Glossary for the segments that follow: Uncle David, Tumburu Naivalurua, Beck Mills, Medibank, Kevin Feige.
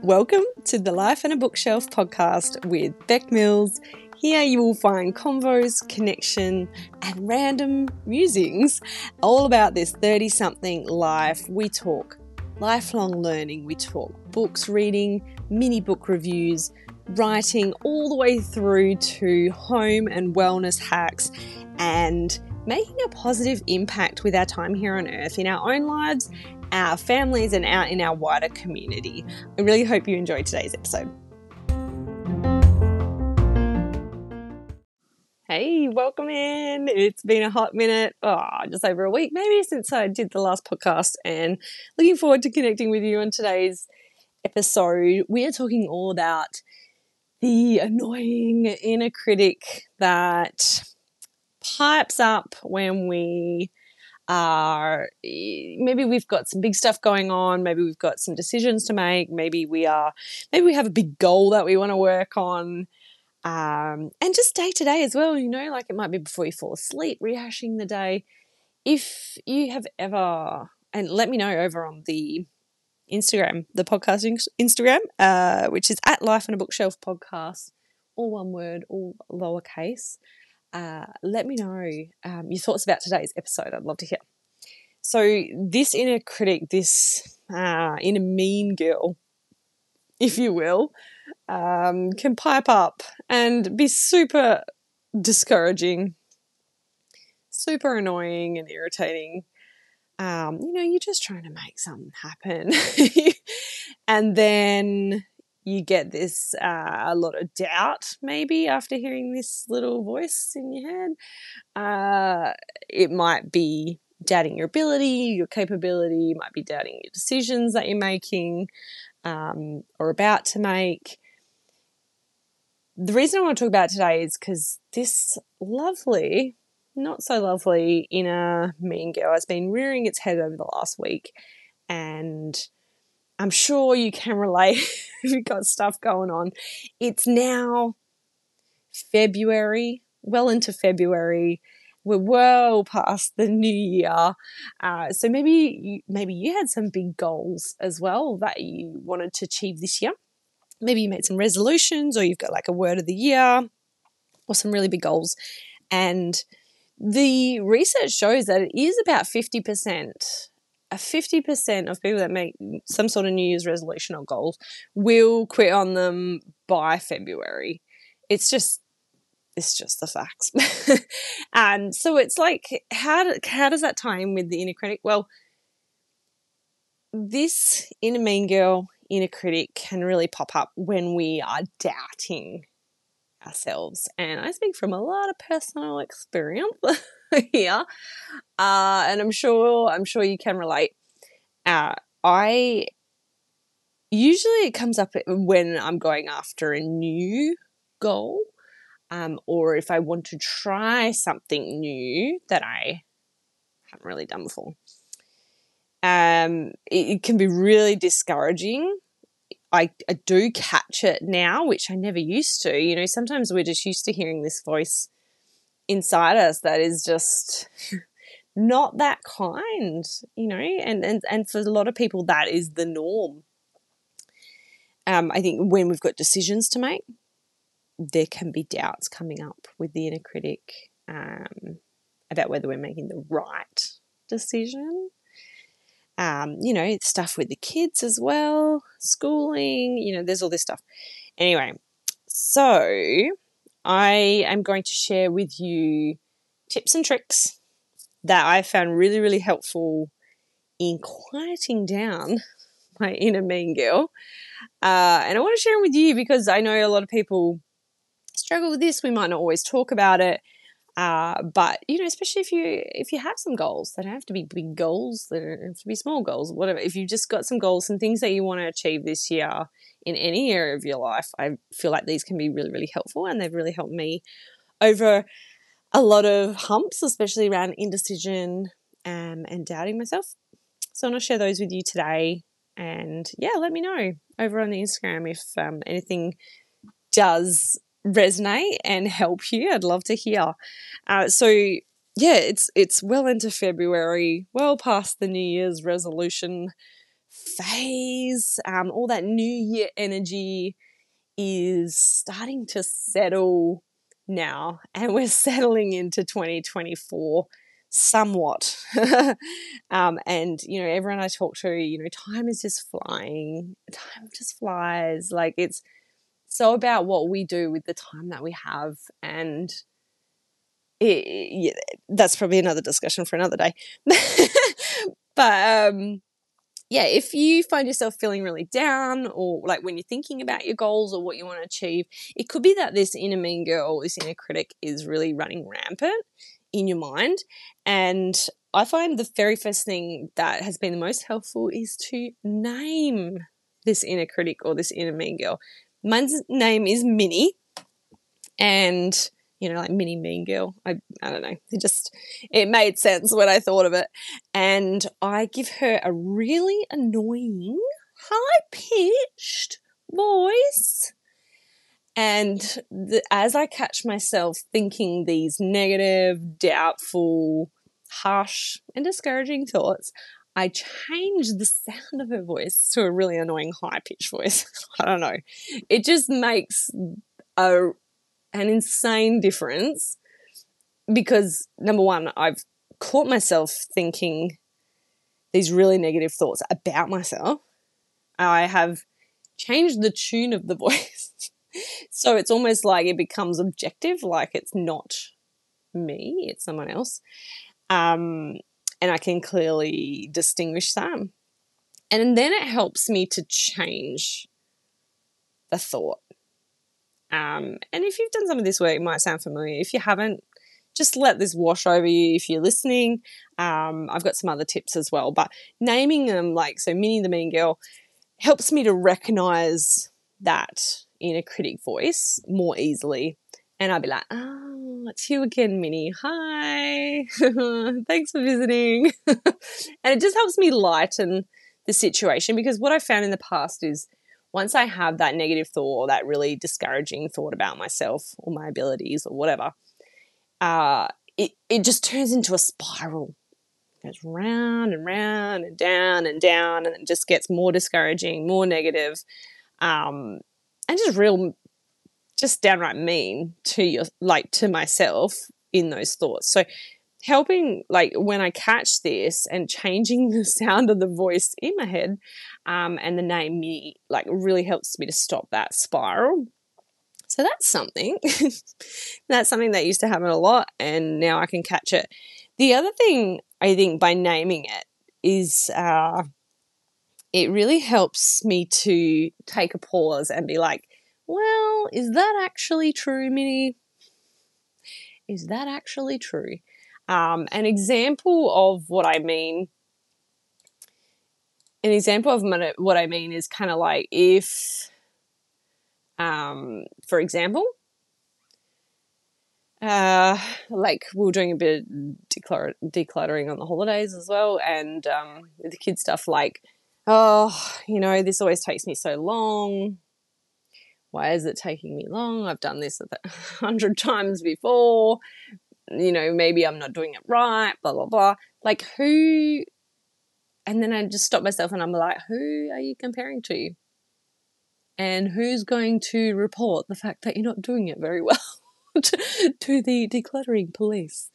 Welcome to the Life and a Bookshelf podcast with Beck Mills. Here you will find convos, connection and random musings all about this 30-something life. We talk lifelong learning, we talk books, reading, mini book reviews, writing, all the way through to home and wellness hacks and making a positive impact with our time here on earth, in our own lives, our families, and out in our wider community. I really hope you enjoyed today's episode. Hey, welcome in. It's been a hot minute, just over a week maybe since I did the last podcast, and looking forward to connecting with you on today's episode. We are talking all about the annoying inner critic that pipes up when we are, maybe we've got some big stuff going on, maybe we've got some decisions to make, maybe we have a big goal that we want to work on, and just day to day as well, like it might be before you fall asleep, rehashing the day. If you have ever, and let me know over on the Instagram, the podcast Instagram, which is at Life on a Bookshelf podcast, all one word, all lowercase. Let me know your thoughts about today's episode. I'd love to hear. So this inner critic, this inner mean girl, if you will, can pipe up and be super discouraging, super annoying and irritating. You're just trying to make something happen. And then you get this a lot of doubt maybe after hearing this little voice in your head. It might be doubting your ability, your capability. It might be doubting your decisions that you're making or about to make. The reason I want to talk about today is because this lovely, not so lovely inner mean girl has been rearing its head over the last week, and I'm sure you can relate if you've got stuff going on. It's now February, well into February. We're well past the new year. So maybe you had some big goals as well that you wanted to achieve this year. Maybe you made some resolutions, or you've got like a word of the year or some really big goals. And the research shows that it is about 50%. 50% of people that make some sort of New Year's resolution or goals will quit on them by February. It's just the facts. And so it's like, how does that tie in with the inner critic? Well, this inner mean girl, inner critic can really pop up when we are doubting ourselves. And I speak from a lot of personal experience here, and I'm sure you can relate. I usually, it comes up when I'm going after a new goal, or if I want to try something new that I haven't really done before. It can be really discouraging. I do catch it now, which I never used to. Sometimes we're just used to hearing this voice inside us that is just not that kind, and for a lot of people that is the norm. I think when we've got decisions to make, there can be doubts coming up with the inner critic about whether we're making the right decision. Stuff with the kids as well, schooling, there's all this stuff. Anyway, so I am going to share with you tips and tricks that I found really, really helpful in quieting down my inner mean girl. And I want to share them with you because I know a lot of people struggle with this. We might not always talk about it. But especially if you have some goals, they don't have to be big goals, they don't have to be small goals, whatever. If you've just got some goals and things that you want to achieve this year in any area of your life, I feel like these can be really, really helpful, and they've really helped me over a lot of humps, especially around indecision and doubting myself. So I'm going to share those with you today, and let me know over on the Instagram if anything does resonate and help you. I'd love to hear. So yeah, it's well into February, well past the New Year's resolution phase. All that New Year energy is starting to settle now, and we're settling into 2024 somewhat. And, you know, everyone I talk to, you know, time is just flying. Time just flies. Like, it's so about what we do with the time that we have, and that's probably another discussion for another day. But yeah, if you find yourself feeling really down, or like when you're thinking about your goals or what you want to achieve, it could be that this inner mean girl, this inner critic, is really running rampant in your mind. And I find the very first thing that has been the most helpful is to name this inner critic or this inner mean girl. Mine's name is Minnie, and you know, like Mini Mean Girl. I don't know. It made sense when I thought of it. And I give her a really annoying, high-pitched voice. And as I catch myself thinking these negative, doubtful, harsh, and discouraging thoughts, I change the sound of her voice to a really annoying, high-pitched voice. I don't know. It just makes an insane difference, because number one, I've caught myself thinking these really negative thoughts about myself. I have changed the tune of the voice. So it's almost like it becomes objective, like it's not me, it's someone else. And I can clearly distinguish them. And then it helps me to change the thought. And if you've done some of this work, it might sound familiar. If you haven't, just let this wash over you if you're listening. I've got some other tips as well, but naming them, like, so Minnie the Mean Girl, helps me to recognize that inner critic voice more easily. And I'd be like, oh, it's you again, Minnie. Hi. Thanks for visiting. And it just helps me lighten the situation, because what I found in the past is, once I have that negative thought or that really discouraging thought about myself or my abilities or whatever, it just turns into a spiral. It goes round and round and down and down, and it just gets more discouraging, more negative, and just downright mean to myself in those thoughts. So helping, like, when I catch this and changing the sound of the voice in my head, and the name me, like, really helps me to stop that spiral. So that's something. That's something that used to happen a lot, and now I can catch it. The other thing, I think, by naming it is it really helps me to take a pause and be like, well, is that actually true, Minnie? Is that actually true? An example of what I mean is kind of like if, for example, like we were doing a bit of decluttering on the holidays as well, and the kids stuff, like, oh, you know, this always takes me so long. Why is it taking me long? I've done this 100 times before. You know, maybe I'm not doing it right, blah, blah, blah. Like, who... And then I just stop myself and I'm like, who are you comparing to? And who's going to report the fact that you're not doing it very well to the decluttering police?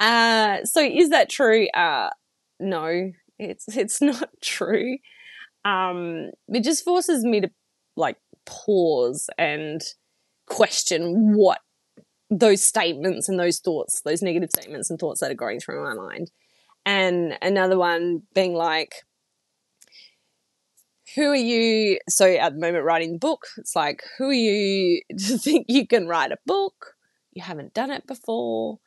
So is that true? No, it's not true. It just forces me to, like, pause and question what those statements and those thoughts, those negative statements and thoughts that are going through my mind. And another one being like, who are you? So at the moment, writing the book, it's like, who are you to think you can write a book? You haven't done it before.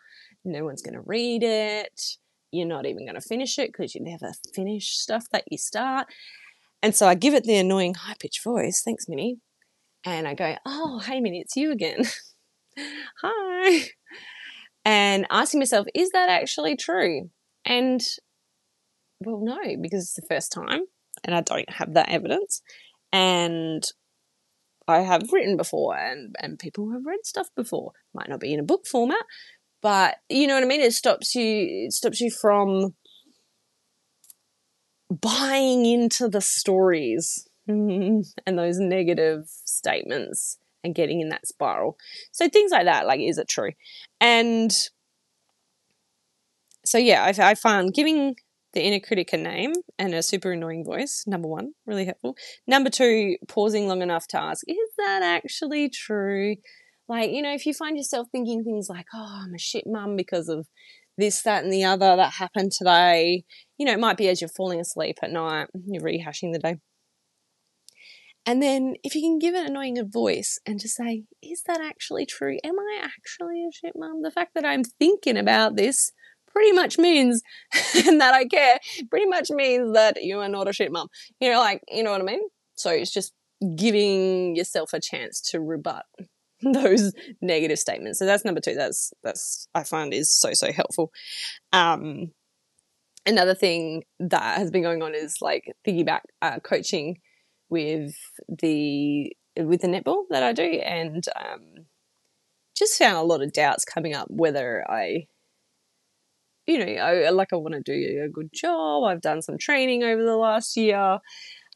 No one's going to read it. You're not even going to finish it, because you never finish stuff that you start. And so I give it the annoying high-pitched voice, thanks, Minnie. And I go, oh, hey, Minnie, it's you again. Hi. And asking myself, is that actually true? And, well, no, because it's the first time and I don't have that evidence, and I have written before, and people have read stuff before. Might not be in a book format, But you know what I mean? It stops you from buying into the stories and those negative statements and getting in that spiral. So things like that, like, is it true? And so, yeah, I found giving the inner critic a name and a super annoying voice, number one, really helpful. Number two, pausing long enough to ask, is that actually true? Like, you know, if you find yourself thinking things like, oh, I'm a shit mum because of this, that, and the other that happened today, you know, it might be as you're falling asleep at night, you're rehashing the day. And then if you can give it an annoying voice and just say, is that actually true? Am I actually a shit mum? The fact that I'm thinking about this pretty much means and that I care pretty much means that you are not a shit mum. You know, like, you know what I mean? So it's just giving yourself a chance to rebut those negative statements. So that's number two. That's I find is so helpful. Another thing that has been going on is like thinking back coaching with the netball that I do, and just found a lot of doubts coming up whether I want to do a good job. I've done some training over the last year.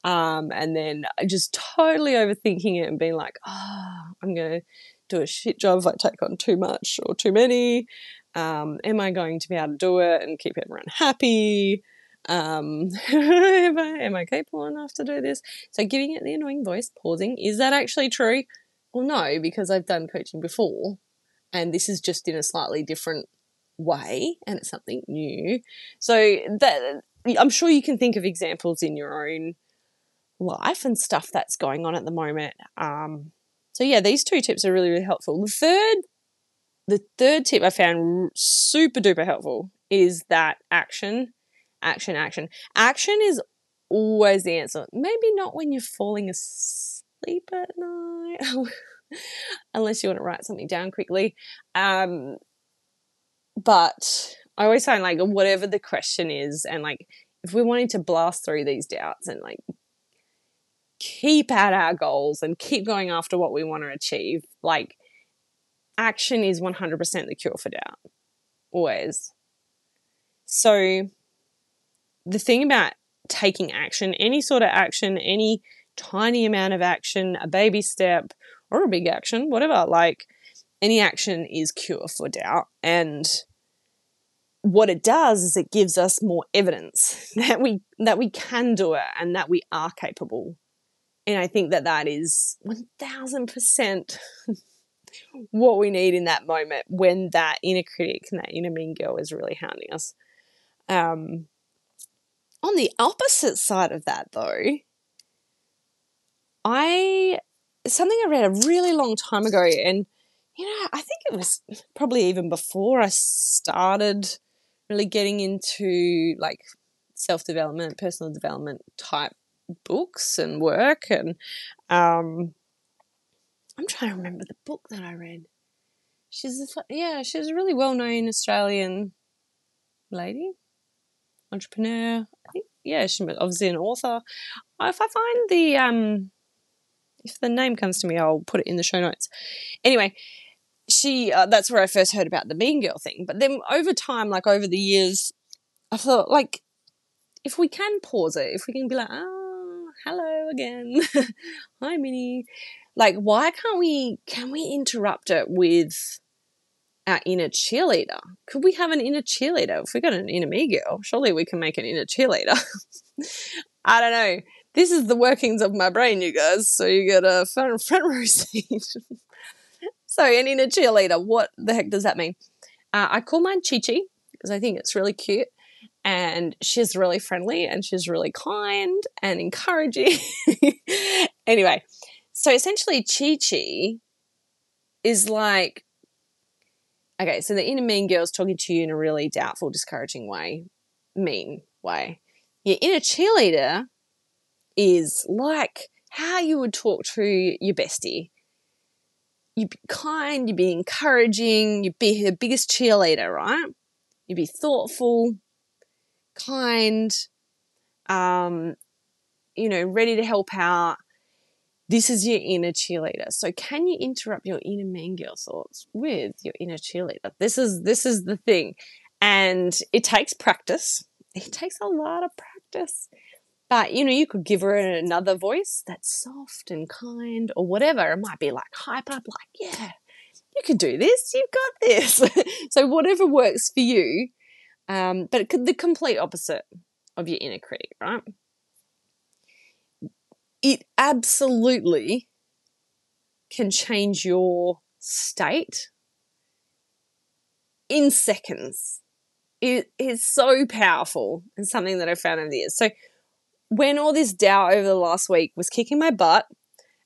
And then just totally overthinking it and being like, I'm going to do a shit job if I take on too much or too many. Am I going to be able to do it and keep everyone happy? Am I capable enough to do this? So giving it the annoying voice, pausing. Is that actually true? Well, no, because I've done coaching before and this is just in a slightly different way and it's something new. So that, I'm sure you can think of examples in your own life and stuff that's going on at the moment. So yeah, these two tips are really helpful. The third tip I found super duper helpful is that action is always the answer. Maybe not when you're falling asleep at night unless you want to write something down quickly, but I always find, like, whatever the question is, and like if we're wanting to blast through these doubts and like keep at our goals and keep going after what we want to achieve, like action is 100% the cure for doubt, always. So the thing about taking action, any sort of action, any tiny amount of action, a baby step or a big action, whatever, like any action is cure for doubt. And what it does is it gives us more evidence that we can do it and that we are capable. And I think that is 1,000% what we need in that moment when that inner critic and that inner mean girl is really hounding us. On the opposite side of that, though, something I read a really long time ago, and you know, I think it was probably even before I started really getting into like self-development, personal development type books and work. And I'm trying to remember the book that I read. She's a really well-known Australian lady, entrepreneur. I think, yeah, she's obviously an author. If I find the if the name comes to me, I'll put it in the show notes. Anyway. That's where I first heard about the mean girl thing. But then over time, like over the years, I thought, like, if we can pause it, if we can be like, hello again, hi Minnie, like why can't we, can we interrupt it with our inner cheerleader? Could we have an inner cheerleader? If we got an inner mean girl, surely we can make an inner cheerleader. I don't know. This is the workings of my brain, you guys. So you get a front row seat. So an inner cheerleader, what the heck does that mean? I call mine Chi-Chi because I think it's really cute and she's really friendly and she's really kind and encouraging. Anyway, so essentially Chi-Chi is like, okay, so the inner mean girl's talking to you in a really doubtful, discouraging way, mean way. Your inner cheerleader is like how you would talk to your bestie. You be kind, you be encouraging, you be her biggest cheerleader, right? You be thoughtful, kind, ready to help out. This is your inner cheerleader. So can you interrupt your inner mean girl thoughts with your inner cheerleader? This is the thing. And it takes practice. It takes a lot of practice. But, you know, you could give her another voice that's soft and kind or whatever. It might be like hype up, like, yeah, you can do this. You've got this. So whatever works for you. But it could the complete opposite of your inner critic, right? It absolutely can change your state in seconds. It is so powerful and something that I found over the years. So when all this doubt over the last week was kicking my butt,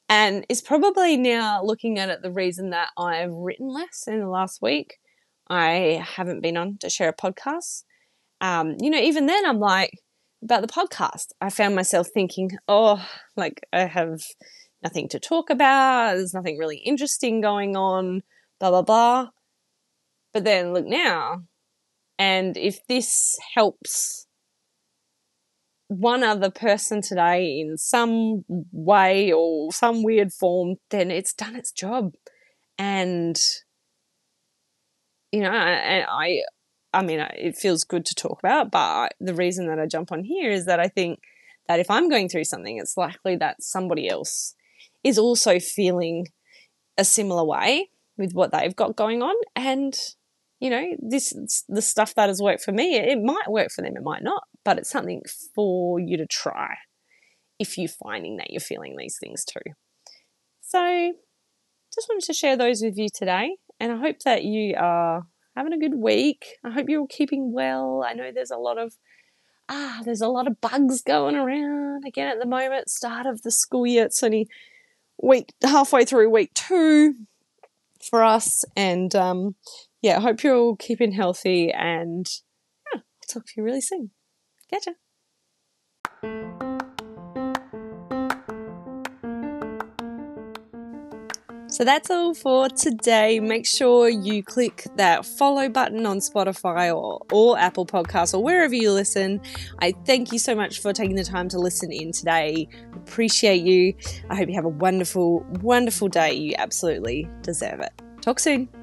and it's probably now looking at it the reason that I've written less in the last week. I haven't been on to share a podcast. You know, even then I'm like, about the podcast, I found myself thinking, oh, like I have nothing to talk about. There's nothing really interesting going on, blah, blah, blah. But then look now, and if this helps one other person today in some way or some weird form, then it's done its job. And, you know, I mean, it feels good to talk about, but the reason that I jump on here is that I think that if I'm going through something, it's likely that somebody else is also feeling a similar way with what they've got going on. And, you know, the stuff that has worked for me, it might work for them, it might not, but it's something for you to try if you're finding that you're feeling these things too. So just wanted to share those with you today, and I hope that you are having a good week. I hope you're all keeping well. I know there's a lot of bugs going around again at the moment. Start of the school year. It's only halfway through week 2 for us. And yeah, I hope you're all keeping healthy. And yeah, I'll talk to you really soon. Catcha. So that's all for today. Make sure you click that follow button on Spotify or Apple Podcasts or wherever you listen. I thank you so much for taking the time to listen in today. Appreciate you. I hope you have a wonderful, wonderful day. You absolutely deserve it. Talk soon.